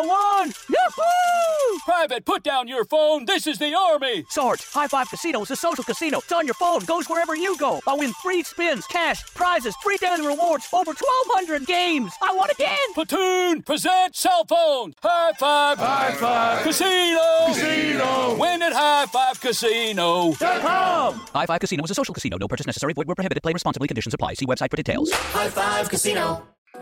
won! Yahoo! Private, put down your phone. This is the Army. Sarge, High Five Casino is a social casino. It's on your phone. Goes wherever you go. I win free spins, cash, prizes, free daily rewards, over 1,200 games. I won again. Platoon, present cell phone. High Five. High Five. Casino. Casino. Win at highfivecasino.com. High Five Casino is a social casino. No purchase necessary. Void where prohibited. Play responsibly. Conditions apply. See website for details. High Five Casino.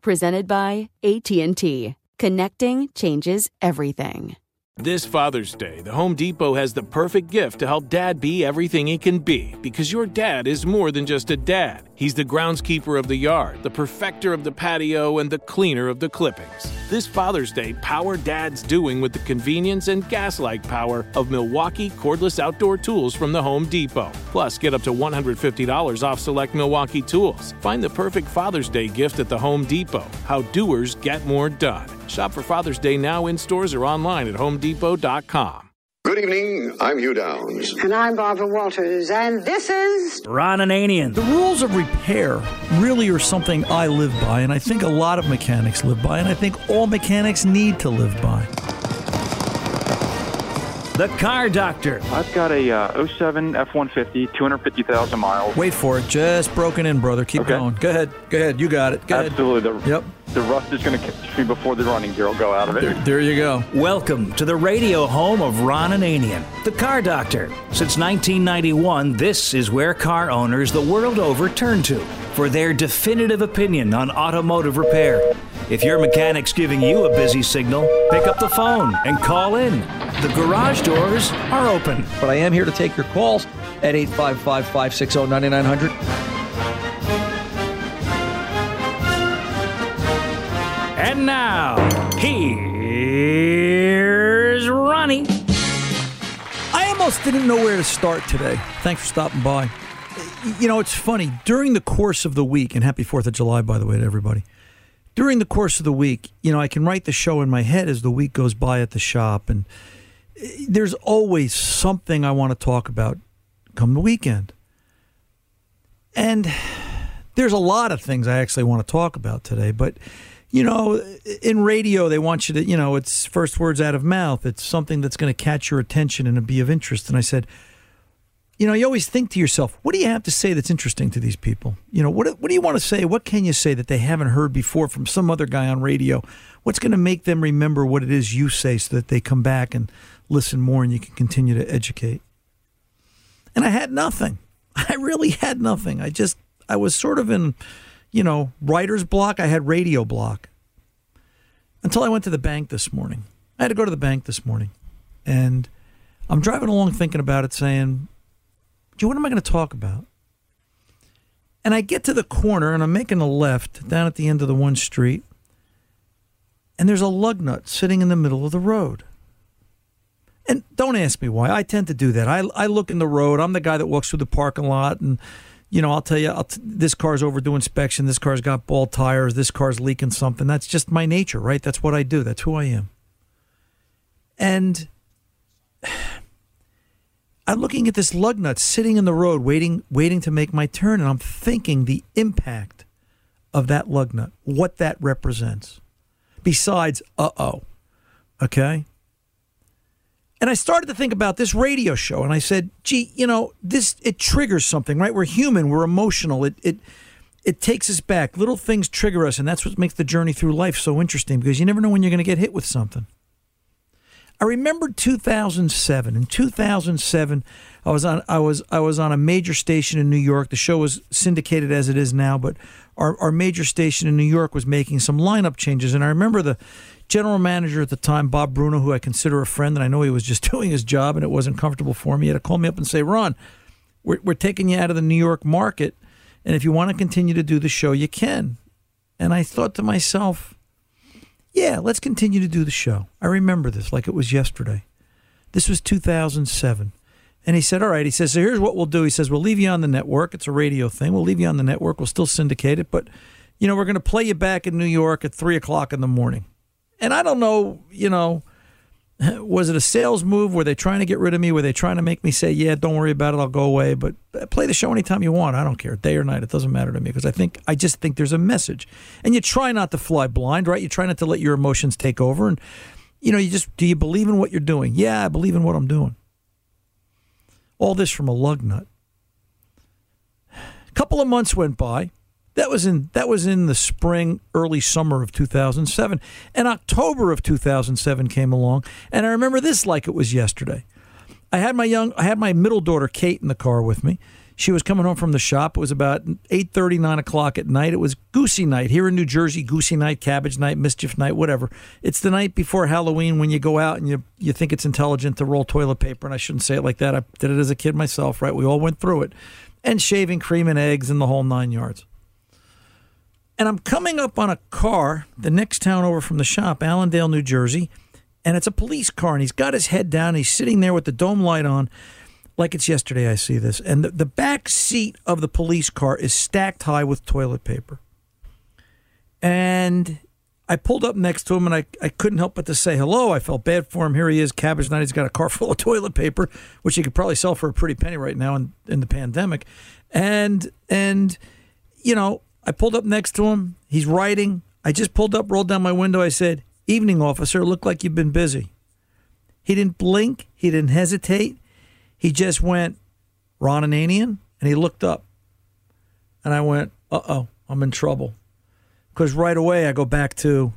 Presented by AT&T. Connecting changes everything. This Father's Day, the Home Depot has the perfect gift to help Dad be everything he can be. Because your dad is more than just a dad. He's the groundskeeper of the yard, the perfecter of the patio, and the cleaner of the clippings. This Father's Day, power Dad's doing with the convenience and gas-like power of Milwaukee cordless outdoor tools from the Home Depot. Plus, get up to $150 off select Milwaukee tools. Find the perfect Father's Day gift at the Home Depot. How doers get more done. Shop for Father's Day now in stores or online at homedepot.com. Good evening, I'm Hugh Downs. And I'm Barbara Walters, and this is... Ron Ananian. The rules of repair really are something I live by, and I think a lot of mechanics live by, and I think all mechanics need to live by. The Car Doctor. I've got a 07 F-150, 250,000 miles. Wait for it. Just broken in, brother. Keep going. Go ahead. Go ahead. You got it. Go ahead. Yep. The rust is going to catch me before the running gear will go out of it. There you go. Welcome to the radio home of Ron Ananian, the Car Doctor. Since 1991, this is where car owners the world over turn to for their definitive opinion on automotive repair. If your mechanic's giving you a busy signal, pick up the phone and call in. The garage doors are open. But I am here to take your calls at 855-560-9900. And now, here's Ronnie. I almost didn't know where to start today. Thanks for stopping by. You know, it's funny. During the course of the week, and happy 4th of July, by the way, to everybody. During the course of the week, you know, I can write the show in my head as the week goes by at the shop. And there's always something I want to talk about come the weekend. And there's a lot of things I actually want to talk about today, but... You know, in radio, they want you to, you know, it's first words out of mouth. It's something that's going to catch your attention and be of interest. And I said, you know, you always think to yourself, what do you have to say that's interesting to these people? You know, what do you want to say? What can you say that they haven't heard before from some other guy on radio? What's going to make them remember what it is you say so that they come back and listen more and you can continue to educate? And I had nothing. I really had nothing. I was sort of in... You know, writer's block, I had radio block. Until I went to the bank this morning. I had to go to the bank this morning. And I'm driving along thinking about it, saying, gee, what am I going to talk about? And I get to the corner, and I'm making a left down at the end of the one street. And there's a lug nut sitting in the middle of the road. And don't ask me why. I tend to do that. I look in the road. I'm the guy that walks through the parking lot and... You know, I'll tell you, this car's overdue inspection. This car's got bald tires. This car's leaking something. That's just my nature, right? That's what I do. That's who I am. And I'm looking at this lug nut sitting in the road, waiting to make my turn. And I'm thinking the impact of that lug nut, what that represents. Besides, uh-oh, okay? And I started to think about this radio show, and I said, gee, you know, it triggers something, right? We're human, we're emotional, it it takes us back. Little things trigger us, and that's what makes the journey through life so interesting, because you never know when you're going to get hit with something. I remember 2007. In 2007, I was on a major station in New York. The show was syndicated as it is now, but our major station in New York was making some lineup changes. And I remember the general manager at the time, Bob Bruno, who I consider a friend, and I know he was just doing his job and it wasn't comfortable for me. He had to call me up and say, "Ron, we're taking you out of the New York market, and if you want to continue to do the show, you can." And I thought to myself, yeah, let's continue to do the show. I remember this like it was yesterday. This was 2007. And he said, all right, he says, so here's what we'll do. He says, we'll leave you on the network. It's a radio thing. We'll leave you on the network. We'll still syndicate it. But, you know, we're going to play you back in New York at 3 o'clock in the morning. And I don't know, you know, was it a sales move? Were they trying to get rid of me? Were they trying to make me say, yeah, don't worry about it, I'll go away, but play the show anytime you want. I don't care, day or night. It doesn't matter to me, because I just think there's a message. And you try not to fly blind, right? You try not to let your emotions take over. And, you know, do you believe in what you're doing? Yeah, I believe in what I'm doing. All this from a lug nut. A couple of months went by. That was in the spring, early summer of 2007. And October of 2007 came along, and I remember this like it was yesterday. I had my middle daughter Kate in the car with me. She was coming home from the shop. It was about 8:30, 9 o'clock at night. It was Goosey Night here in New Jersey. Goosey Night, Cabbage Night, Mischief Night, whatever. It's the night before Halloween when you go out and you think it's intelligent to roll toilet paper. And I shouldn't say it like that. I did it as a kid myself, right? We all went through it. And shaving cream and eggs and the whole 9 yards. And I'm coming up on a car the next town over from the shop, Allendale, New Jersey, and it's a police car, and he's got his head down, and he's sitting there with the dome light on, like it's yesterday I see this. And the back seat of the police car is stacked high with toilet paper. And I pulled up next to him, and I couldn't help but to say hello. I felt bad for him. Here he is, Cabbage Night. He's got a car full of toilet paper, which he could probably sell for a pretty penny right now in the pandemic. And you know, I pulled up next to him. He's writing. I just pulled up, rolled down my window. I said, "Evening, officer. Looked like you've been busy." He didn't blink. He didn't hesitate. He just went, "Ron Ananian," and he looked up. And I went, uh-oh, I'm in trouble. Because right away I go back to,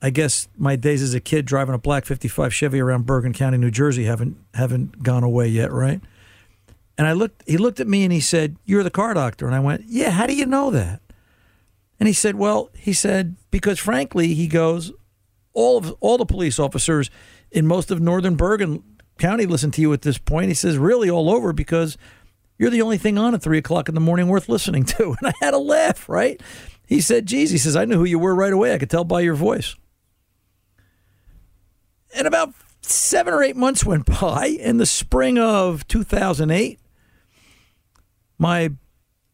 I guess, my days as a kid driving a black 55 Chevy around Bergen County, New Jersey, haven't gone away yet, right? And he looked at me and he said, "You're the car doctor." And I went, "Yeah, how do you know that?" And he said, "Well," he said, "because frankly," he goes, all the police officers in most of northern Bergen County listen to you at this point." He says, "Really all over, because you're the only thing on at 3 o'clock in the morning worth listening to." And I had a laugh, right? He said, "Geez," he says, "I knew who you were right away. I could tell by your voice." And about 7 or 8 months went by. In the spring of 2008, my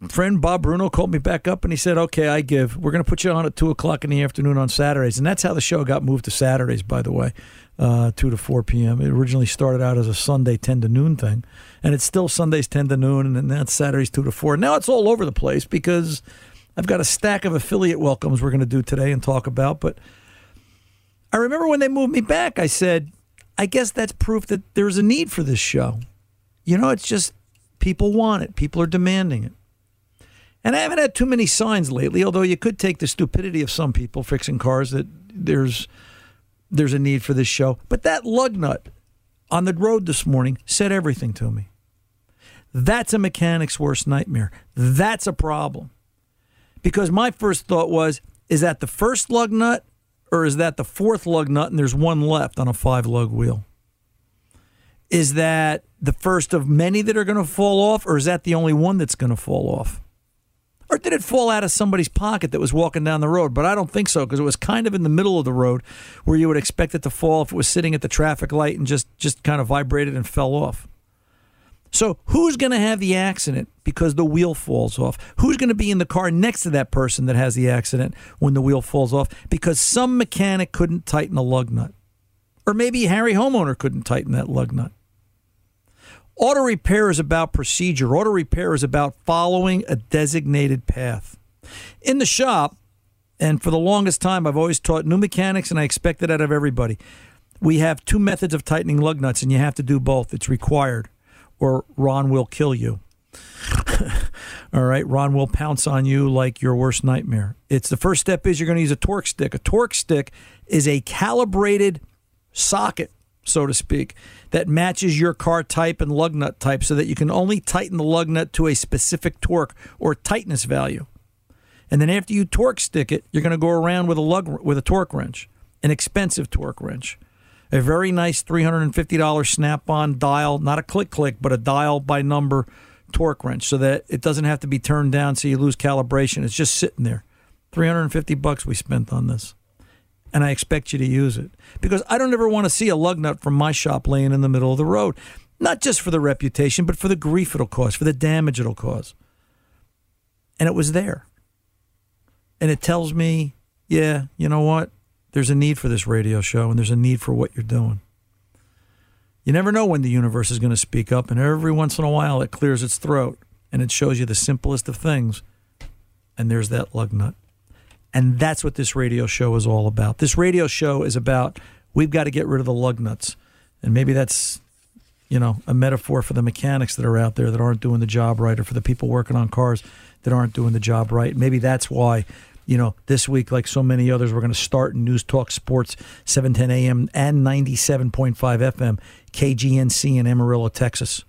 friend Bob Bruno called me back up and he said, "Okay, I give. We're going to put you on at 2 o'clock in the afternoon on Saturdays." And that's how the show got moved to Saturdays, by the way, 2 to 4 p.m. It originally started out as a Sunday 10 to noon thing. And it's still Sundays 10 to noon, and then that's Saturdays 2 to 4. Now it's all over the place because I've got a stack of affiliate welcomes we're going to do today and talk about. But I remember when they moved me back, I said, I guess that's proof that there's a need for this show. You know, it's just people want it. People are demanding it. And I haven't had too many signs lately, although you could take the stupidity of some people fixing cars that there's a need for this show. But that lug nut on the road this morning said everything to me. That's a mechanic's worst nightmare. That's a problem. Because my first thought was, is that the first lug nut or is that the fourth lug nut and there's one left on a 5-lug wheel? Is that the first of many that are going to fall off, or is that the only one that's going to fall off? Or did it fall out of somebody's pocket that was walking down the road? But I don't think so, because it was kind of in the middle of the road where you would expect it to fall if it was sitting at the traffic light and just kind of vibrated and fell off. So who's going to have the accident because the wheel falls off? Who's going to be in the car next to that person that has the accident when the wheel falls off because some mechanic couldn't tighten a lug nut? Or maybe Harry Homeowner couldn't tighten that lug nut. Auto repair is about procedure. Auto repair is about following a designated path. In the shop, and for the longest time, I've always taught new mechanics, and I expect it out of everybody. We have two methods of tightening lug nuts, and you have to do both. It's required, or Ron will kill you. All right, Ron will pounce on you like your worst nightmare. It's the first step is you're going to use a torque stick. A torque stick is a calibrated socket, so to speak, that matches your car type and lug nut type so that you can only tighten the lug nut to a specific torque or tightness value. And then after you torque stick it, you're going to go around with a torque wrench, an expensive torque wrench. A very nice $350 Snap-on dial, not a click-click, but a dial-by-number torque wrench so that it doesn't have to be turned down so you lose calibration. It's just sitting there. $350 we spent on this, and I expect you to use it because I don't ever want to see a lug nut from my shop laying in the middle of the road, not just for the reputation, but for the grief it'll cause, for the damage it'll cause. And it was there. And it tells me, yeah, you know what? There's a need for this radio show, and there's a need for what you're doing. You never know when the universe is going to speak up, and every once in a while it clears its throat, and it shows you the simplest of things, and there's that lug nut. And that's what this radio show is all about. This radio show is about, we've got to get rid of the lug nuts. And maybe that's, you know, a metaphor for the mechanics that are out there that aren't doing the job right, or for the people working on cars that aren't doing the job right. Maybe that's why, you know, this week, like so many others, we're going to start in News Talk Sports, 710 a.m. and 97.5 FM, KGNC in Amarillo, Texas.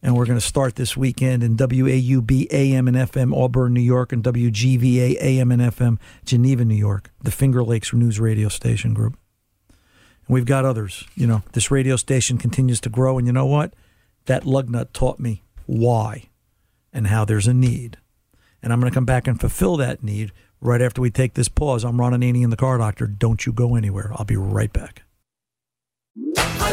And we're going to start this weekend in WAUB AM and FM, Auburn, New York, and WGVA AM and FM, Geneva, New York, the Finger Lakes News Radio Station Group. And we've got others. You know, this radio station continues to grow, and you know what? That lug nut taught me why and how there's a need. And I'm going to come back and fulfill that need right after we take this pause. I'm Ron Anani and the Car Doctor. Don't you go anywhere. I'll be right back. High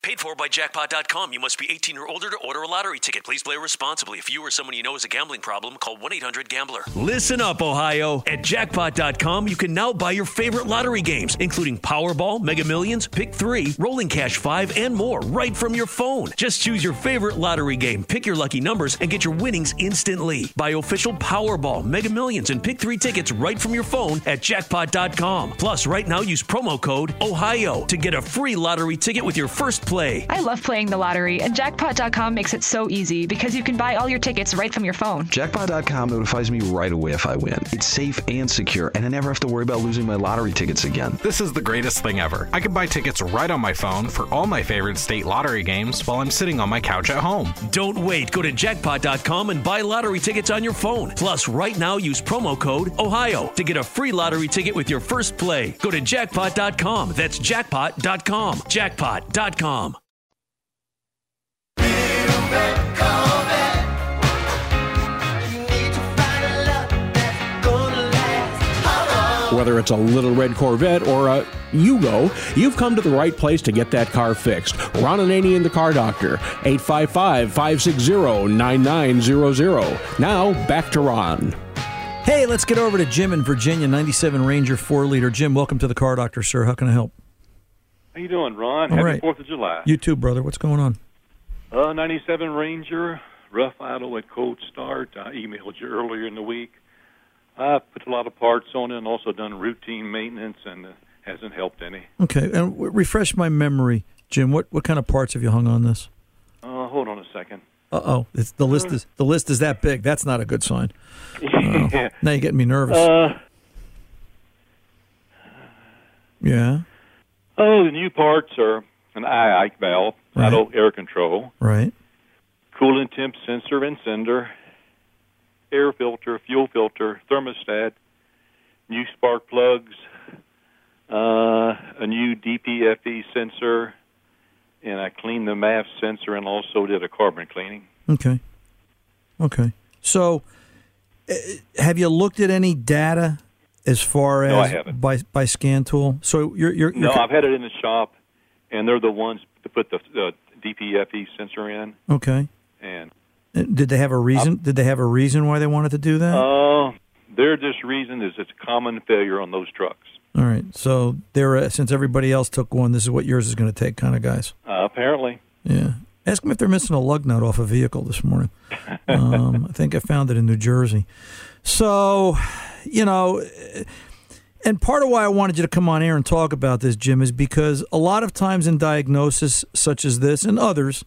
Paid for by Jackpot.com. You must be 18 or older to order a lottery ticket. Please play responsibly. If you or someone you know has a gambling problem, call 1-800-GAMBLER. Listen up, Ohio. At Jackpot.com, you can now buy your favorite lottery games, including Powerball, Mega Millions, Pick 3, Rolling Cash 5, and more, right from your phone. Just choose your favorite lottery game, pick your lucky numbers, and get your winnings instantly. Buy official Powerball, Mega Millions, and Pick 3 tickets right from your phone at Jackpot.com. Plus, right now, use promo code OHIO to get a free lottery ticket with your first play. I love playing the lottery, and Jackpot.com makes it so easy because you can buy all your tickets right from your phone. Jackpot.com notifies me right away if I win. It's safe and secure, and I never have to worry about losing my lottery tickets again. This is the greatest thing ever. I can buy tickets right on my phone for all my favorite state lottery games while I'm sitting on my couch at home. Don't wait. Go to Jackpot.com and buy lottery tickets on your phone. Plus, right now, use promo code OHIO to get a free lottery ticket with your first play. Go to Jackpot.com. That's Jackpot.com. Jackpot.com. Whether it's a little red Corvette or a Yugo, you've come to the right place to get that car fixed. Ron and Annie and the Car Doctor, 855-560-9900. Now, back to Ron. Hey, let's get over to Jim in Virginia, 97 Ranger 4-liter. Jim, welcome to the Car Doctor, sir. How can I help? How you doing, Ron? All right. Happy 4th of July. You too, brother. What's going on? 97 Ranger, rough idle at cold start. I emailed you earlier in the week. I put a lot of parts on it and also done routine maintenance, and hasn't helped any. Okay. And refresh my memory, Jim. What kind of parts have you hung on this? Hold on a second. Uh-oh. The list is that big. That's not a good sign. Yeah. Now you're getting me nervous. Yeah. Oh, the new parts are an Ike valve, right. Idle air control. Right. Coolant temp sensor and sender. Air filter, fuel filter, thermostat, new spark plugs, a new DPFE sensor, and I cleaned the MAF sensor and also did a carbon cleaning. Okay. So, have you looked at any data as far as... No, I haven't. By scan tool? So you're no, I've had it in the shop, and they're the ones to put the DPFE sensor in. Okay. And... Did they have a reason? Did they have a reason why they wanted to do that? Their just reason is it's a common failure on those trucks. All right, so since everybody else took one, this is what yours is going to take, kind of guys. Apparently, yeah. Ask them if they're missing a lug nut off a vehicle this morning. I think I found it in New Jersey. So, you know, and part of why I wanted you to come on air and talk about this, Jim, is because a lot of times in diagnosis such as this and others,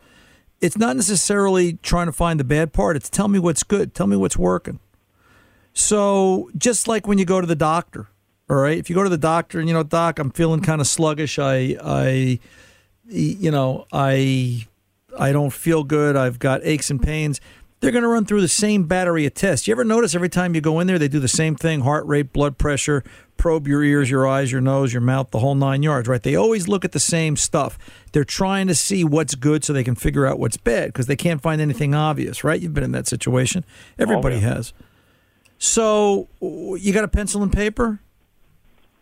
it's not necessarily trying to find the bad part. It's tell me what's good. Tell me what's working. So just like when you go to the doctor, all right? If you go to the doctor and, doc, I'm feeling kind of sluggish. I don't feel good. I've got aches and pains. They're going to run through the same battery of tests. You ever notice every time you go in there, they do the same thing, heart rate, blood pressure, probe your ears, your eyes, your nose, your mouth, the whole 9 yards, right? They always look at the same stuff. They're trying to see what's good so they can figure out what's bad because they can't find anything obvious, right? You've been in that situation. Everybody has. So you got a pencil and paper?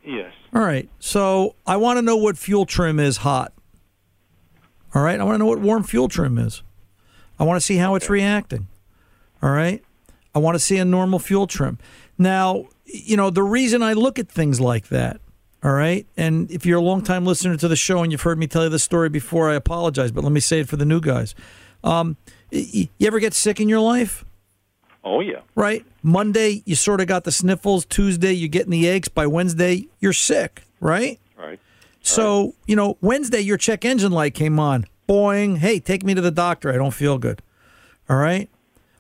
Yes. All right. So I want to know what fuel trim is hot. All right? I want to know what warm fuel trim is. I want to see how it's reacting. All right? I want to see a normal fuel trim. Now, the reason I look at things like that, all right, and if you're a long-time listener to the show and you've heard me tell you this story before, I apologize, but let me say it for the new guys. You ever get sick in your life? Oh, yeah. Right? Monday, you sort of got the sniffles. Tuesday, you're getting the aches. By Wednesday, you're sick, right? Right. So, Wednesday, your check engine light came on. Boing. Hey, take me to the doctor. I don't feel good. All right?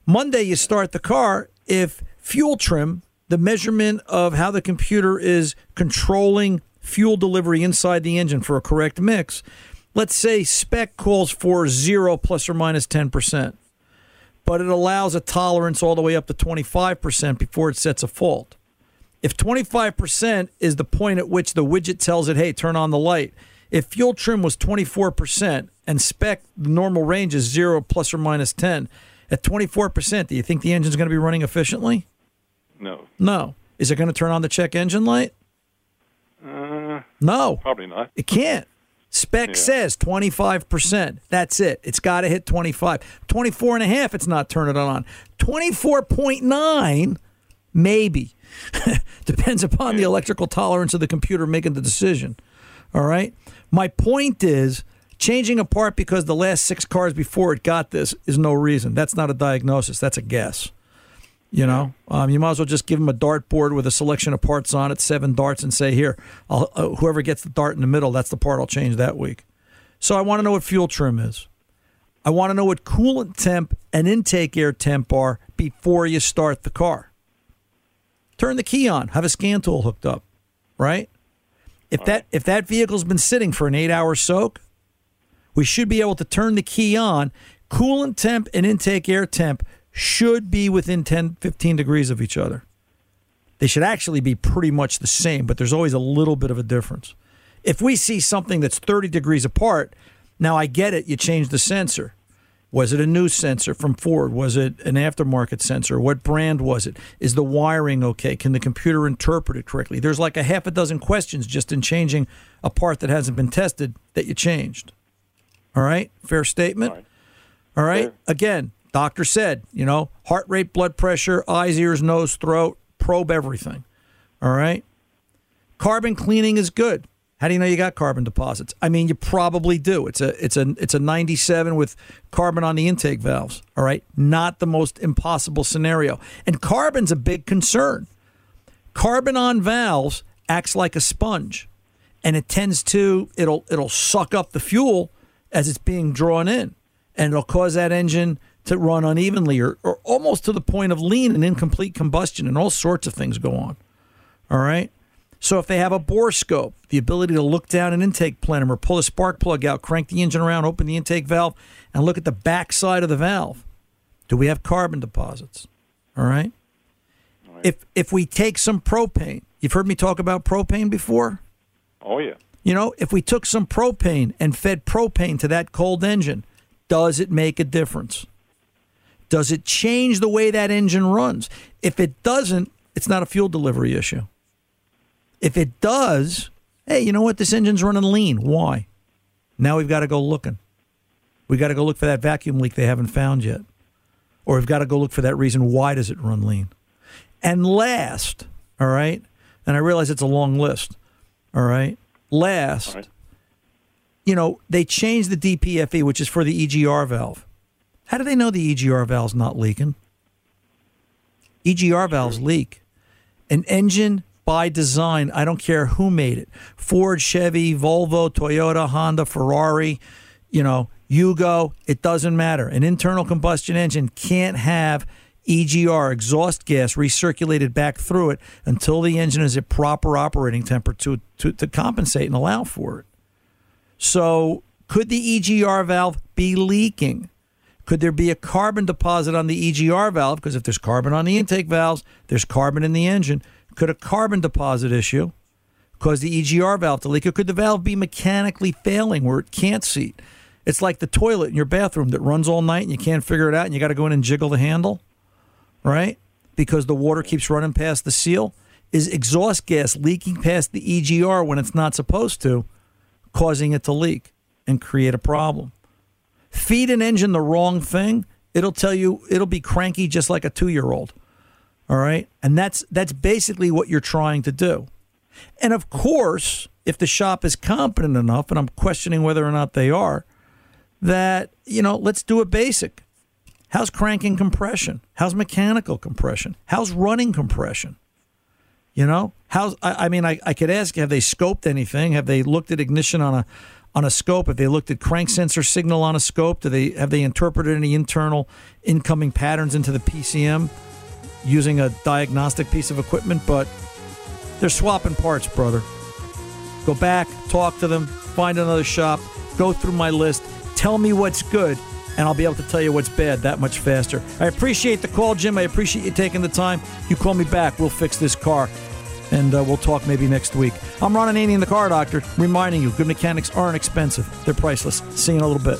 Monday, you start the car. If fuel trim... the measurement of how the computer is controlling fuel delivery inside the engine for a correct mix. Let's say spec calls for 0 plus or minus 10%, but it allows a tolerance all the way up to 25% before it sets a fault. If 25% is the point at which the widget tells it, hey, turn on the light, if fuel trim was 24% and spec the normal range is 0 plus or minus 10, at 24%, do you think the engine's going to be running efficiently? No. Is it going to turn on the check engine light? No. Probably not. It can't. Spec says 25%. That's it. It's got to hit 25. 24.5, it's not turning it on. 24.9, maybe. Depends upon the electrical tolerance of the computer making the decision. All right? My point is, changing a part because the last 6 cars before it got this is no reason. That's not a diagnosis. That's a guess. You might as well just give them a dartboard with a selection of parts on it, 7 darts, and say, here, whoever gets the dart in the middle, that's the part I'll change that week. So I want to know what fuel trim is. I want to know what coolant temp and intake air temp are before you start the car. Turn the key on. Have a scan tool hooked up, right? If that vehicle's been sitting for an 8-hour soak, we should be able to turn the key on. Coolant temp and intake air temp should be within 10, 15 degrees of each other. They should actually be pretty much the same, but there's always a little bit of a difference. If we see something that's 30 degrees apart, now I get it, you change the sensor. Was it a new sensor from Ford? Was it an aftermarket sensor? What brand was it? Is the wiring okay? Can the computer interpret it correctly? There's like a half a dozen questions just in changing a part that hasn't been tested that you changed. All right? Fair statement? All right. Sure. Again, doctor said, you know, heart rate, blood pressure, eyes, ears, nose, throat, probe everything. All right? Carbon cleaning is good. How do you know you got carbon deposits? I mean, you probably do. It's a 97 with carbon on the intake valves, all right? Not the most impossible scenario. And carbon's a big concern. Carbon on valves acts like a sponge, and it tends to, it'll suck up the fuel as it's being drawn in, and it'll cause that engine to run unevenly or almost to the point of lean and incomplete combustion, and all sorts of things go on, all right? So if they have a bore scope, the ability to look down an intake plenum or pull a spark plug out, crank the engine around, open the intake valve, and look at the backside of the valve. Do we have carbon deposits? All right? All right. If we take some propane, you've heard me talk about propane before? Oh, yeah. You know, if we took some propane and fed propane to that cold engine, does it make a difference? Does it change the way that engine runs? If it doesn't, it's not a fuel delivery issue. If it does, hey, you know what? This engine's running lean. Why? Now we've got to go looking. We've got to go look for that vacuum leak they haven't found yet. Or we've got to go look for that reason. Why does it run lean? And last, all right, and I realize it's a long list, all right, last, all right. You know, they changed the DPFE, which is for the EGR valve. How do they know the EGR valve's not leaking? EGR valves leak. An engine... By design, I don't care who made it. Ford, Chevy, Volvo, Toyota, Honda, Ferrari, you know, Yugo, it doesn't matter. An internal combustion engine can't have EGR, exhaust gas, recirculated back through it until the engine is at proper operating temperature to compensate and allow for it. So could the EGR valve be leaking? Could there be a carbon deposit on the EGR valve? Because if there's carbon on the intake valves, there's carbon in the engine. Could a carbon deposit issue cause the EGR valve to leak? Or could the valve be mechanically failing where it can't seat? It's like the toilet in your bathroom that runs all night and you can't figure it out and you got to go in and jiggle the handle, right? Because the water keeps running past the seal. Is exhaust gas leaking past the EGR when it's not supposed to, causing it to leak and create a problem? Feed an engine the wrong thing, it'll tell you, it'll be cranky just like a 2-year-old. All right, and that's basically what you're trying to do. And of course, if the shop is competent enough, and I'm questioning whether or not they are, that, you know, let's do a basic. How's cranking compression? How's mechanical compression? How's running compression? You know, how's, I mean, I could ask, have they scoped anything? Have they looked at ignition on a scope? Have they looked at crank sensor signal on a scope? Have they interpreted any internal incoming patterns into the PCM? Using a diagnostic piece of equipment, but they're swapping parts, brother. Go back, talk to them, find another shop, go through my list, tell me what's good, and I'll be able to tell you what's bad that much faster. I appreciate the call, Jim. I appreciate you taking the time. You call me back. We'll fix this car, and we'll talk maybe next week. I'm Ron Anani in the Car Doctor, reminding you, good mechanics aren't expensive. They're priceless. See you in a little bit.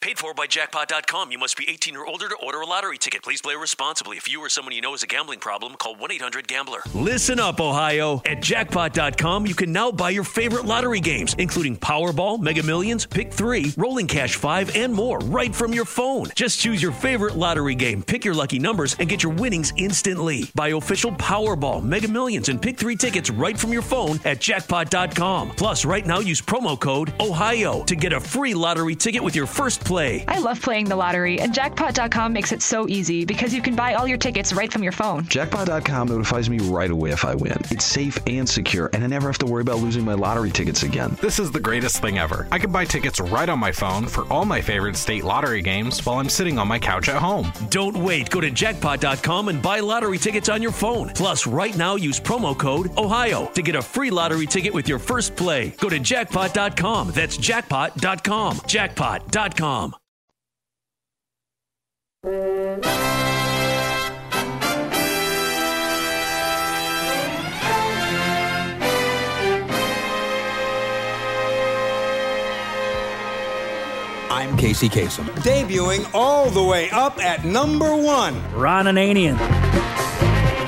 Paid for by Jackpot.com. You must be 18 or older to order a lottery ticket. Please play responsibly. If you or someone you know has a gambling problem, call 1-800-GAMBLER. Listen up, Ohio. At Jackpot.com, you can now buy your favorite lottery games, including Powerball, Mega Millions, Pick 3, Rolling Cash 5, and more, right from your phone. Just choose your favorite lottery game, pick your lucky numbers, and get your winnings instantly. Buy official Powerball, Mega Millions, and Pick 3 tickets right from your phone at Jackpot.com. Plus, right now, use promo code OHIO to get a free lottery ticket with your first play. I love playing the lottery, and Jackpot.com makes it so easy because you can buy all your tickets right from your phone. Jackpot.com notifies me right away if I win. It's safe and secure, and I never have to worry about losing my lottery tickets again. This is the greatest thing ever. I can buy tickets right on my phone for all my favorite state lottery games while I'm sitting on my couch at home. Don't wait. Go to Jackpot.com and buy lottery tickets on your phone. Plus, right now, use promo code OHIO to get a free lottery ticket with your first play. Go to Jackpot.com. That's Jackpot.com. Jackpot.com. I'm Casey Kasem. Debuting all the way up at number one, Ron Ananian.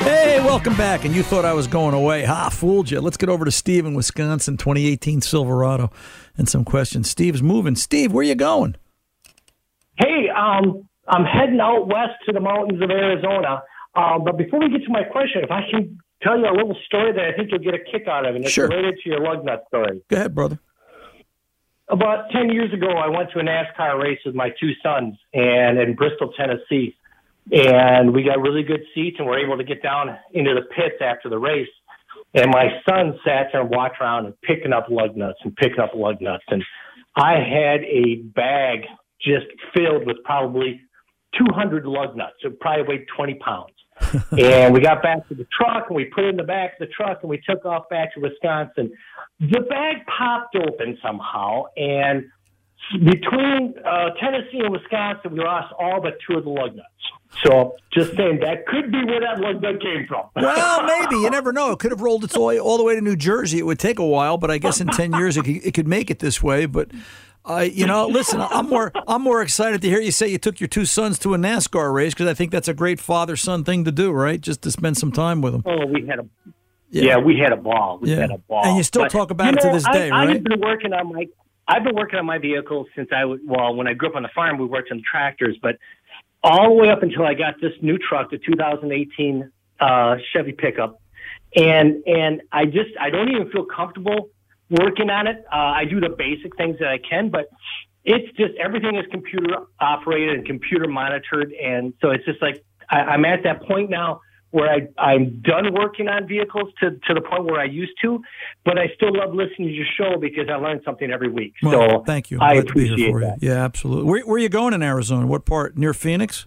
Hey, welcome back. And you thought I was going away. Ha, fooled you. Let's get over to Steve in Wisconsin, 2018 Silverado, and some questions. Steve's moving. Steve, where you going? Hey, I'm heading out west to the mountains of Arizona. But before we get to my question, if I can tell you a little story that I think you'll get a kick out of, and it's related to your lug nut story. Go ahead, brother. About 10 years ago, I went to a NASCAR race with my two sons and in Bristol, Tennessee. And we got really good seats, and we're able to get down into the pits after the race. And my son sat there and walked around and picking up lug nuts and picking up lug nuts. And I had a bag just filled with probably 200 lug nuts. It probably weighed 20 pounds. And we got back to the truck, and we put it in the back of the truck, and we took off back to Wisconsin. The bag popped open somehow, and between Tennessee and Wisconsin, we lost all but two of the lug nuts. So just saying, that could be where that lug nut came from. Well, maybe. You never know. It could have rolled its way all the way to New Jersey. It would take a while, but I guess in 10 years it could make it this way. But listen, I'm more excited to hear you say you took your two sons to a NASCAR race, because I think that's a great father-son thing to do, right? Just to spend some time with them. Oh, we had a ball. We had a ball. And you still talk about it to this day, right? I've been working on my vehicle since when I grew up on the farm, we worked on tractors, but all the way up until I got this new truck, the 2018 Chevy pickup, and I don't even feel comfortable working on it. I do the basic things that I can, but it's just everything is computer operated and computer monitored. And so it's just like I'm at that point now where I'm done working on vehicles to the point where I used to, but I still love listening to your show because I learn something every week. Well, so thank you. I appreciate here for that. You. Yeah, absolutely. Where are you going in Arizona? What part? Near Phoenix?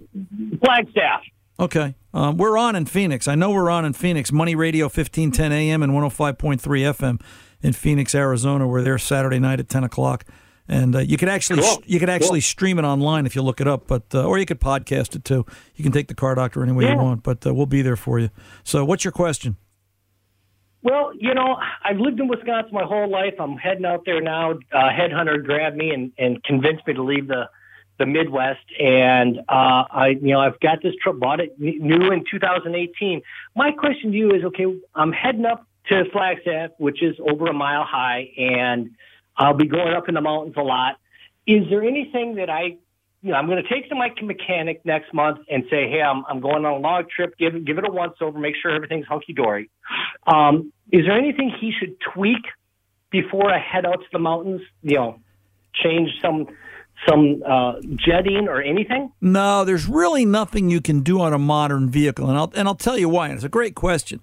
Flagstaff. Okay. We're on in Phoenix. I know we're on in Phoenix. Money Radio 1510 AM and 105.3 FM. In Phoenix, Arizona. We're there Saturday night at 10 o'clock. And you could actually stream it online if you look it up, but or you could podcast it too. You can take the Car Doctor any way you want, but we'll be there for you. So what's your question? Well, I've lived in Wisconsin my whole life. I'm heading out there now. Headhunter grabbed me and convinced me to leave the Midwest. And I've got this truck, bought it new in 2018. My question to you is, okay, I'm heading up to Flagstaff, which is over a mile high, and I'll be going up in the mountains a lot. Is there anything that I you know, I'm going to take to my mechanic next month and say, hey, I'm going on a long trip. Give it a once over. Make sure everything's hunky dory. Is there anything he should tweak before I head out to the mountains? You know, change some jetting or anything? No, there's really nothing you can do on a modern vehicle, and I'll tell you why. And it's a great question.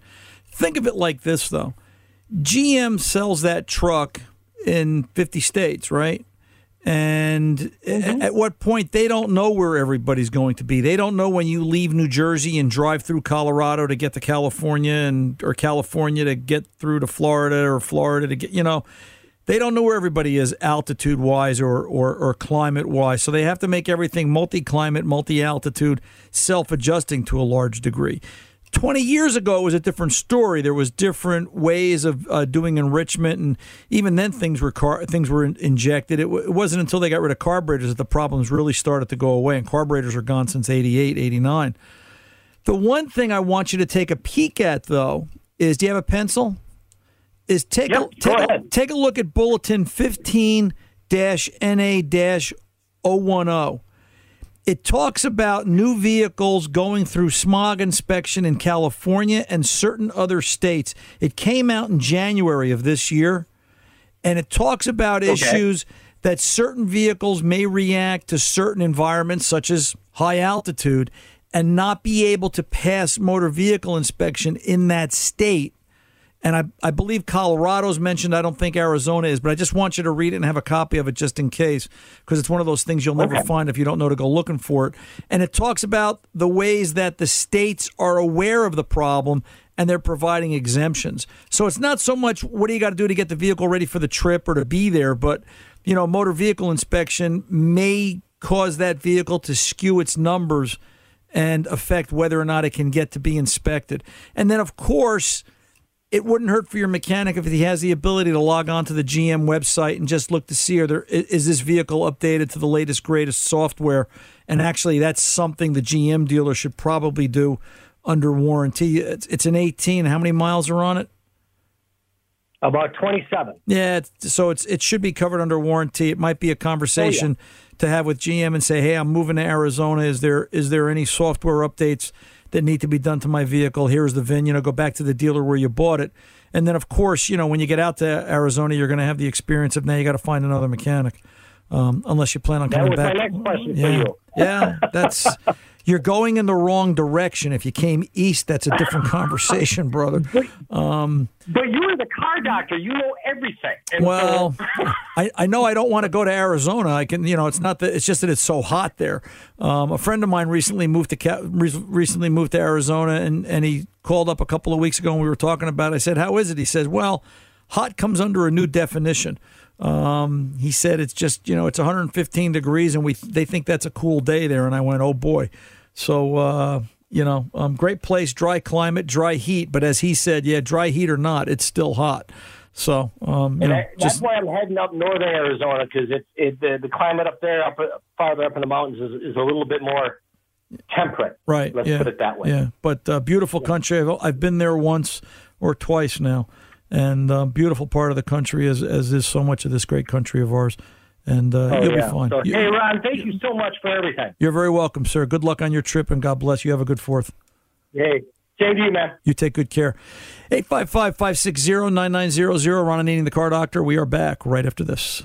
Think of it like this, though. GM sells that truck in 50 states, right? And at what point, they don't know where everybody's going to be. They don't know when you leave New Jersey and drive through Colorado to get to California, and or California to get through to Florida, or Florida to get, you know. They don't know where everybody is altitude-wise or climate-wise, so they have to make everything multi-climate, multi-altitude, self-adjusting to a large degree. 20 years ago, it was a different story. There was different ways of doing enrichment, and even then things were injected. It wasn't until they got rid of carburetors that the problems really started to go away, and carburetors are gone since 88, 89. The one thing I want you to take a peek at, though, is, do you have a pencil? Is take a look at Bulletin 15-NA-010. It talks about new vehicles going through smog inspection in California and certain other states. It came out in January of this year, and it talks about issues that certain vehicles may react to certain environments, such as high altitude, and not be able to pass motor vehicle inspection in that state. And I believe Colorado's mentioned. I don't think Arizona is, but I just want you to read it and have a copy of it just in case, because it's one of those things you'll never find if you don't know to go looking for it. And it talks about the ways that the states are aware of the problem and they're providing exemptions. So it's not so much what do you got to do to get the vehicle ready for the trip or to be there, but, you know, motor vehicle inspection may cause that vehicle to skew its numbers and affect whether or not it can get to be inspected. And then, of course, it wouldn't hurt for your mechanic if he has the ability to log on to the GM website and just look to see, is this vehicle updated to the latest, greatest software? And actually, that's something the GM dealer should probably do under warranty. It's an 18. How many miles are on it? About 27. Yeah, so it should be covered under warranty. It might be a conversation to have with GM and say, hey, I'm moving to Arizona. Is there any software updates that need to be done to my vehicle? Here's the VIN. You know, go back to the dealer where you bought it. And then, of course, you know, when you get out to Arizona, you're going to have the experience of, now you got to find another mechanic, unless you plan on coming back. That was my next question for you. Yeah, you're going in the wrong direction. If you came east, that's a different conversation, brother. But you were the car doctor. You know everything. I know I don't want to go to Arizona. I can, you know, it's not that. It's just that it's so hot there. A friend of mine recently moved to Arizona, and he called up a couple of weeks ago, and we were talking about it. I said, "How is it?" He said, "Well, hot comes under a new definition." He said, "It's just, you know, it's 115 degrees, and they think that's a cool day there." And I went, "Oh boy." So, you know, great place, dry climate, dry heat. But as he said, yeah, dry heat or not, it's still hot. So, that's why I'm heading up northern Arizona, because the climate up there, farther up in the mountains, is a little bit more temperate. Right. Let's put it that way. Yeah. But beautiful country. I've been there once or twice now. And beautiful part of the country, as is so much of this great country of ours. And you'll be fine. So, hey, Ron, thank you so much for everything. You're very welcome, sir. Good luck on your trip, and God bless you. Have a good Fourth. Hey, same to you, man. You take good care. 855-560-9900. Ron and Annie, the Car Doctor. We are back right after this.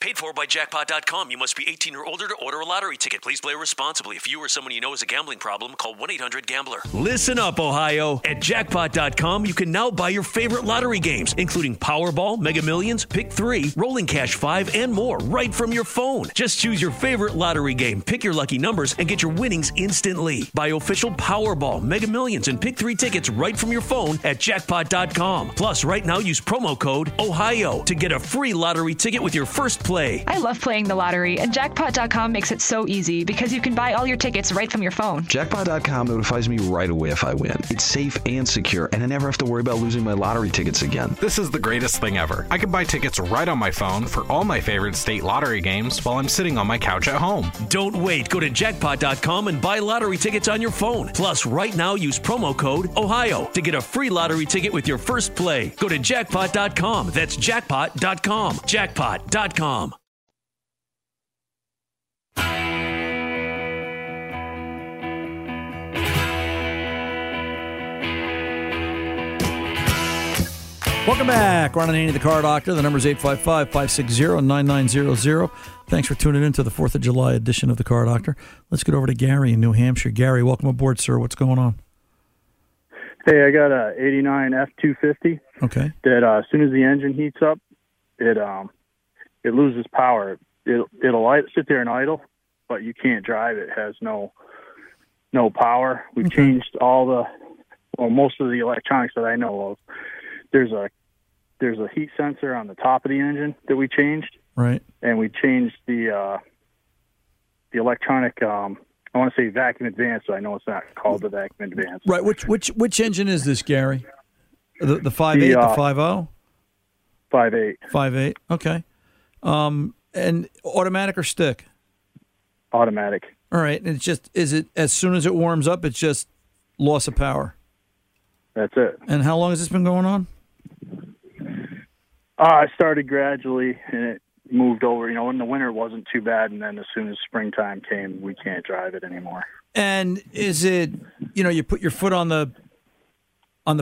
Paid for by Jackpot.com. You must be 18 or older to order a lottery ticket. Please play responsibly. If you or someone you know has a gambling problem, call 1-800-GAMBLER. Listen up, Ohio. At Jackpot.com, you can now buy your favorite lottery games, including Powerball, Mega Millions, Pick 3, Rolling Cash 5, and more, right from your phone. Just choose your favorite lottery game, pick your lucky numbers, and get your winnings instantly. Buy official Powerball, Mega Millions, and Pick 3 tickets right from your phone at Jackpot.com. Plus, right now, use promo code OHIO to get a free lottery ticket with your first play. I love playing the lottery, and Jackpot.com makes it so easy because you can buy all your tickets right from your phone. Jackpot.com notifies me right away if I win. It's safe and secure, and I never have to worry about losing my lottery tickets again. This is the greatest thing ever. I can buy tickets right on my phone for all my favorite state lottery games while I'm sitting on my couch at home. Don't wait. Go to Jackpot.com and buy lottery tickets on your phone. Plus, right now, use promo code OHIO to get a free lottery ticket with your first play. Go to Jackpot.com. That's Jackpot.com. Jackpot.com. Welcome back. Ron and Annie, the Car Doctor. The number is 855-560-9900. Thanks for tuning in to the 4th of July edition of the Car Doctor. Let's get over to Gary in New Hampshire. Gary, welcome aboard, sir. What's going on? Hey, I got a 89 F-250. Okay. That as soon as the engine heats up, it loses power. It'll sit there and idle, but you can't drive it. It has no power. We've changed most of the electronics that I know of. There's a heat sensor on the top of the engine that we changed. Right. And we changed the electronic. I want to say vacuum advance, but I know it's not called the vacuum advance. Right. Which engine is this, Gary? The 5.8, the 5.0? 5.8. 5.8. Okay. And automatic or stick? Automatic. All right. And it's just, is it as soon as it warms up, it's just loss of power? That's it. And how long has this been going on? I started gradually, and it moved over. You know, in the winter, it wasn't too bad, and then as soon as springtime came, we can't drive it anymore. And is it, you know, you put your foot on the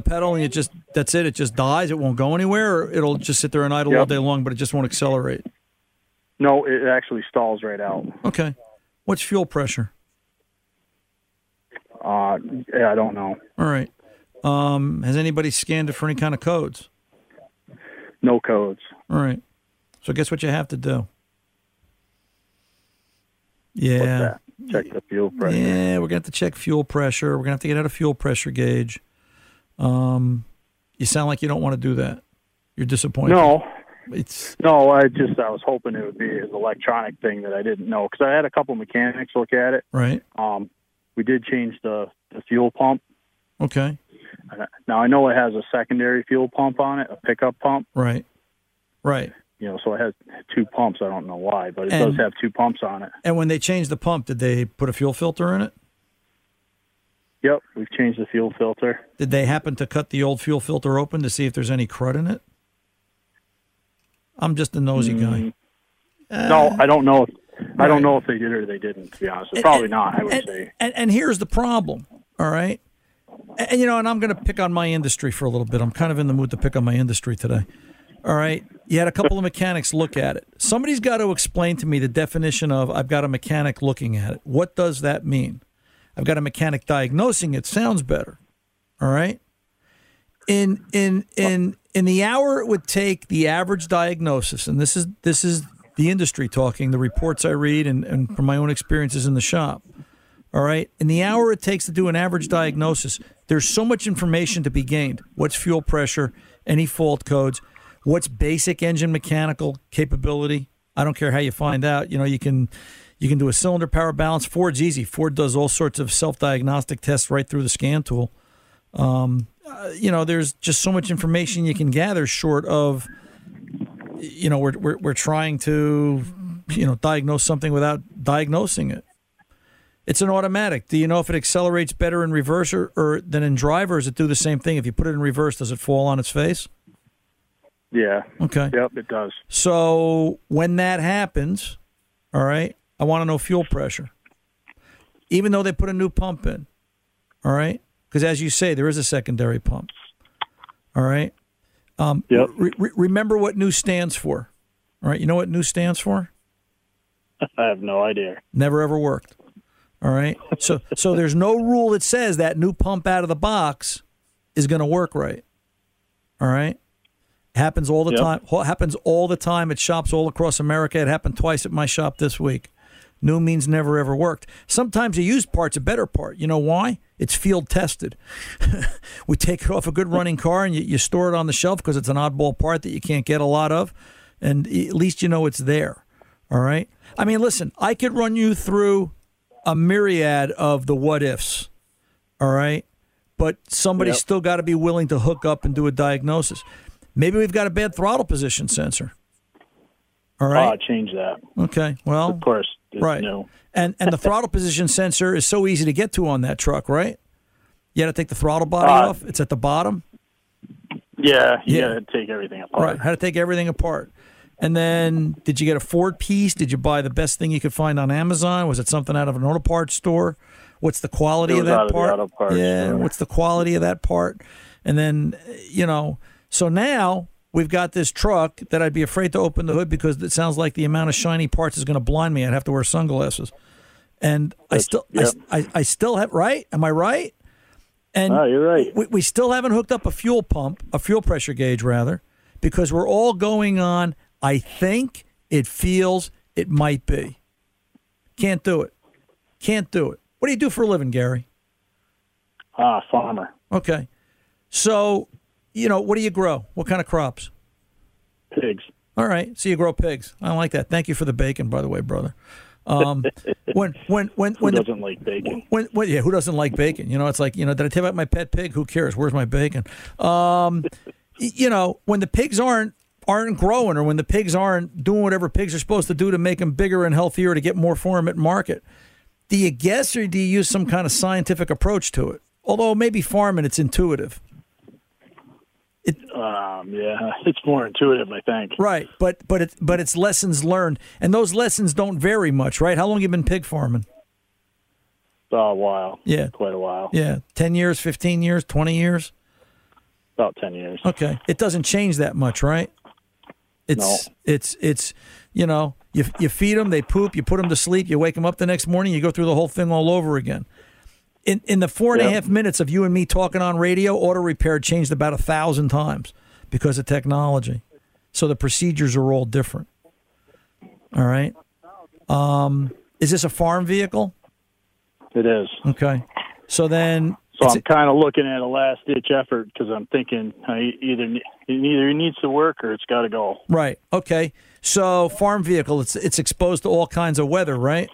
pedal, and it just dies? It won't go anywhere, or it'll just sit there and idle all day long, but it just won't accelerate? No, it actually stalls right out. Okay. What's fuel pressure? I don't know. All right. Has anybody scanned it for any kind of codes? No codes. All right. So guess what you have to do? Yeah. What's that? Check the fuel pressure. Yeah, we're going to have to check fuel pressure. We're going to have to get out a fuel pressure gauge. You sound like you don't want to do that. You're disappointed. No, I was hoping it would be an electronic thing that I didn't know, because I had a couple mechanics look at it. Right. We did change the fuel pump. Okay. Now, I know it has a secondary fuel pump on it, a pickup pump. Right. You know, so it has two pumps. I don't know why, but it does have two pumps on it. And when they changed the pump, did they put a fuel filter in it? Yep, we've changed the fuel filter. Did they happen to cut the old fuel filter open to see if there's any crud in it? I'm just a nosy guy. No, I don't know. I don't know if they did or they didn't, to be honest. Probably not, I would say. And here's the problem, all right? And, you know, and I'm going to pick on my industry for a little bit. I'm kind of in the mood to pick on my industry today. All right. You had a couple of mechanics look at it. Somebody's got to explain to me the definition of I've got a mechanic looking at it. What does that mean? I've got a mechanic diagnosing it. Sounds better. All right. In In the hour it would take the average diagnosis, and this is the industry talking, the reports I read and from my own experiences in the shop, all right? In the hour it takes to do an average diagnosis, there's so much information to be gained. What's fuel pressure, any fault codes, what's basic engine mechanical capability. I don't care how you find out. You know, you can do a cylinder power balance. Ford's easy. Ford does all sorts of self-diagnostic tests right through the scan tool. You know, there's just so much information you can gather short of, you know, we're trying to, you know, diagnose something without diagnosing it. It's an automatic. Do you know if it accelerates better in reverse or than in drive, or does it do the same thing? If you put it in reverse, does it fall on its face? Yeah. Okay. Yep, it does. So when that happens, all right, I want to know fuel pressure, even though they put a new pump in, all right? Because as you say, there is a secondary pump. All right? Yep. Remember what new stands for. All right? You know what new stands for? I have no idea. Never, ever worked. All right? So there's no rule that says that new pump out of the box is going to work right. All right? It happens all the time. It happens all the time at shops all across America. It happened twice at my shop this week. New means never, ever worked. Sometimes a used part's a better part. You know why? It's field tested. We take it off a good running car and you store it on the shelf because it's an oddball part that you can't get a lot of, and at least you know it's there, all right? I mean, listen, I could run you through a myriad of the what-ifs, all right? But somebody's still got to be willing to hook up and do a diagnosis. Maybe we've got a bad throttle position sensor, all right? I'll change that. Okay, well. Of course. Right, no. and the throttle position sensor is so easy to get to on that truck, right? You had to take the throttle body off. It's at the bottom. Yeah, you had to take everything apart. Right, had to take everything apart. And then did you get a Ford piece? Did you buy the best thing you could find on Amazon? Was it something out of an auto parts store? What's the quality of that part? Auto parts store. What's the quality of that part? And then, you know, so now we've got this truck that I'd be afraid to open the hood because it sounds like the amount of shiny parts is going to blind me. I'd have to wear sunglasses. And I still have, right? Am I right? And you're right. We still haven't hooked up a fuel pressure gauge rather, because we're all going on, I think, it feels, it might be. Can't do it. Can't do it. What do you do for a living, Gary? Farmer. Okay. So, you know, what do you grow? What kind of crops? Pigs. All right, so you grow pigs. I like that. Thank you for the bacon, by the way, brother. Who doesn't like bacon? Who doesn't like bacon? You know, it's like, you know, did I tell you about my pet pig? Who cares? Where's my bacon? You know, when the pigs aren't growing, or when the pigs aren't doing whatever pigs are supposed to do to make them bigger and healthier to get more for them at market, do you guess or do you use some kind of scientific approach to it? Although maybe farming, it's intuitive. It's more intuitive, I think. Right, but it's lessons learned, and those lessons don't vary much, right? How long have you been pig farming? A while. Yeah, quite a while. Yeah, 10 years, 15 years, 20 years. About 10 years. Okay, it doesn't change that much, right? It's you know, you feed them, they poop, you put them to sleep, you wake them up the next morning, you go through the whole thing all over again. In the 4.5 minutes of you and me talking on radio, auto repair changed about 1,000 times because of technology. So the procedures are all different. All right. Is this a farm vehicle? It is. Okay. So then. So I'm kind of looking at a last-ditch effort because I'm thinking it either needs to work or it's got to go. Right. Okay. So farm vehicle, it's exposed to all kinds of weather, right?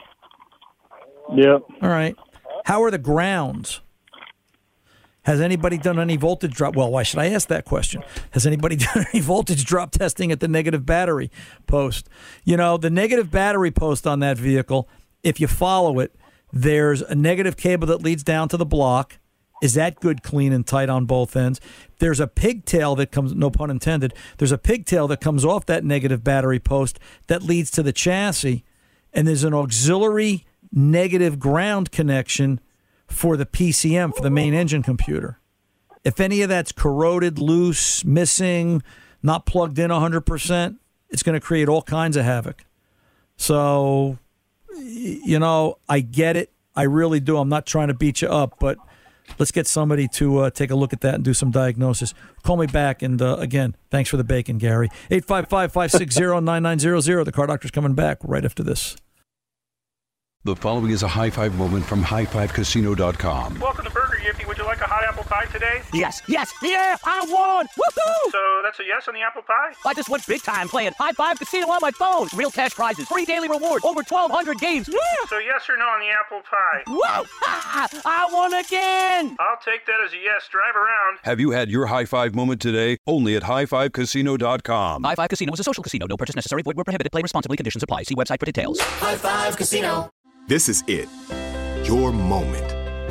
Yep. All right. How are the grounds? Has anybody done any voltage drop? Well, why should I ask that question? Has anybody done any voltage drop testing at the negative battery post? You know, the negative battery post on that vehicle, if you follow it, there's a negative cable that leads down to the block. Is that good, clean, and tight on both ends? There's a pigtail that comes, no pun intended, there's a pigtail that comes off that negative battery post that leads to the chassis, and there's an auxiliary negative ground connection for the PCM, for the main engine computer. If any of that's corroded, loose, missing, not plugged in 100%, it's going to create all kinds of havoc. So, you know, I get it. I really do. I'm not trying to beat you up, but Let's get somebody to take a look at that and do some diagnosis. Call me back, and again, thanks for the bacon, Gary. 855-560-9900. The Car Doctor's coming back right after this. The following is a High Five moment from highfivecasino.com. Welcome to Burger Yippee. Would you like a hot apple pie today? Yes, yes, yeah, I won! Woohoo! So that's a yes on the apple pie? I just went big time playing High Five Casino on my phone. Real cash prizes, free daily rewards, over 1,200 games. Yeah. So yes or no on the apple pie? Whoa! I won again! I'll take that as a yes. Drive around. Have you had your High Five moment today? Only at highfivecasino.com. High Five Casino is a social casino. No purchase necessary. Void where prohibited. Play responsibly. Conditions apply. See website for details. High Five Casino. This is it, your moment.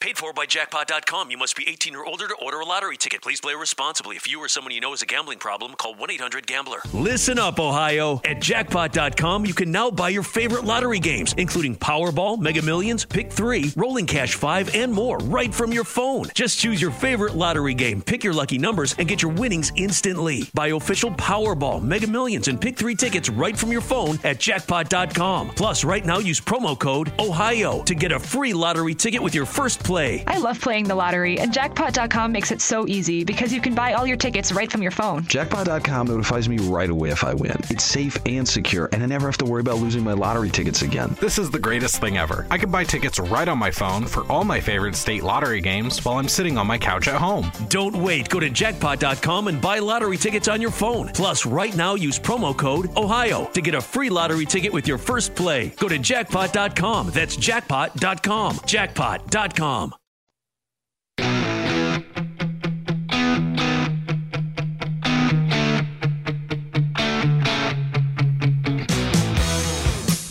Paid for by Jackpot.com. You must be 18 or older to order a lottery ticket. Please play responsibly. If you or someone you know has a gambling problem, call 1-800-GAMBLER. Listen up, Ohio. At Jackpot.com, you can now buy your favorite lottery games, including Powerball, Mega Millions, Pick 3, Rolling Cash 5, and more, right from your phone. Just choose your favorite lottery game, pick your lucky numbers, and get your winnings instantly. Buy official Powerball, Mega Millions, and Pick 3 tickets right from your phone at Jackpot.com. Plus, right now, use promo code OHIO to get a free lottery ticket with your first play. I love playing the lottery, and Jackpot.com makes it so easy because you can buy all your tickets right from your phone. Jackpot.com notifies me right away if I win. It's safe and secure, and I never have to worry about losing my lottery tickets again. This is the greatest thing ever. I can buy tickets right on my phone for all my favorite state lottery games while I'm sitting on my couch at home. Don't wait. Go to Jackpot.com and buy lottery tickets on your phone. Plus, right now, use promo code OHIO to get a free lottery ticket with your first play. Go to Jackpot.com. That's Jackpot.com. Jackpot.com.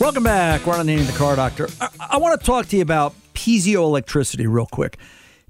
Welcome back. We're on the name of the Car Doctor. I want to talk to you about piezoelectricity real quick.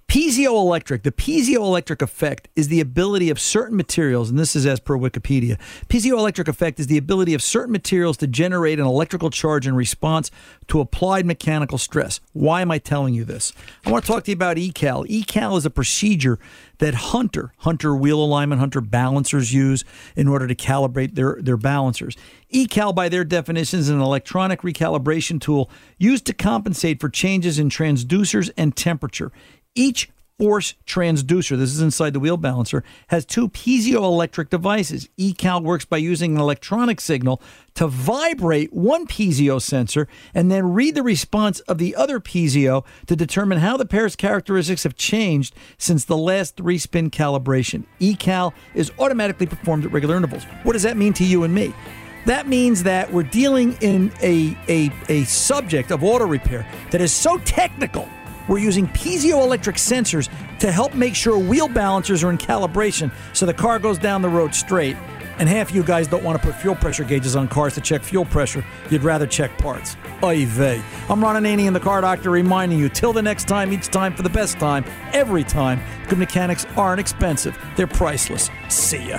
Piezoelectric, the piezoelectric effect is the ability of certain materials, and this is as per Wikipedia, piezoelectric effect is the ability of certain materials to generate an electrical charge in response to applied mechanical stress. Why am I telling you this? I want to talk to you about ECAL. ECAL is a procedure that Hunter wheel alignment, Hunter balancers use in order to calibrate their balancers. ECAL, by their definition, is an electronic recalibration tool used to compensate for changes in transducers and temperature. Each force transducer, this is inside the wheel balancer, has 2 piezoelectric devices. ECAL works by using an electronic signal to vibrate one piezo sensor and then read the response of the other piezo to determine how the pair's characteristics have changed since the last 3-spin calibration. ECAL is automatically performed at regular intervals. What does that mean to you and me? That means that we're dealing in a subject of auto repair that is so technical. We're using piezoelectric sensors to help make sure wheel balancers are in calibration so the car goes down the road straight. And half you guys don't want to put fuel pressure gauges on cars to check fuel pressure. You'd rather check parts. Oy vey. I'm Ron Anani and the Car Doctor reminding you, till the next time, each time, for the best time, every time, good mechanics aren't expensive. They're priceless. See ya.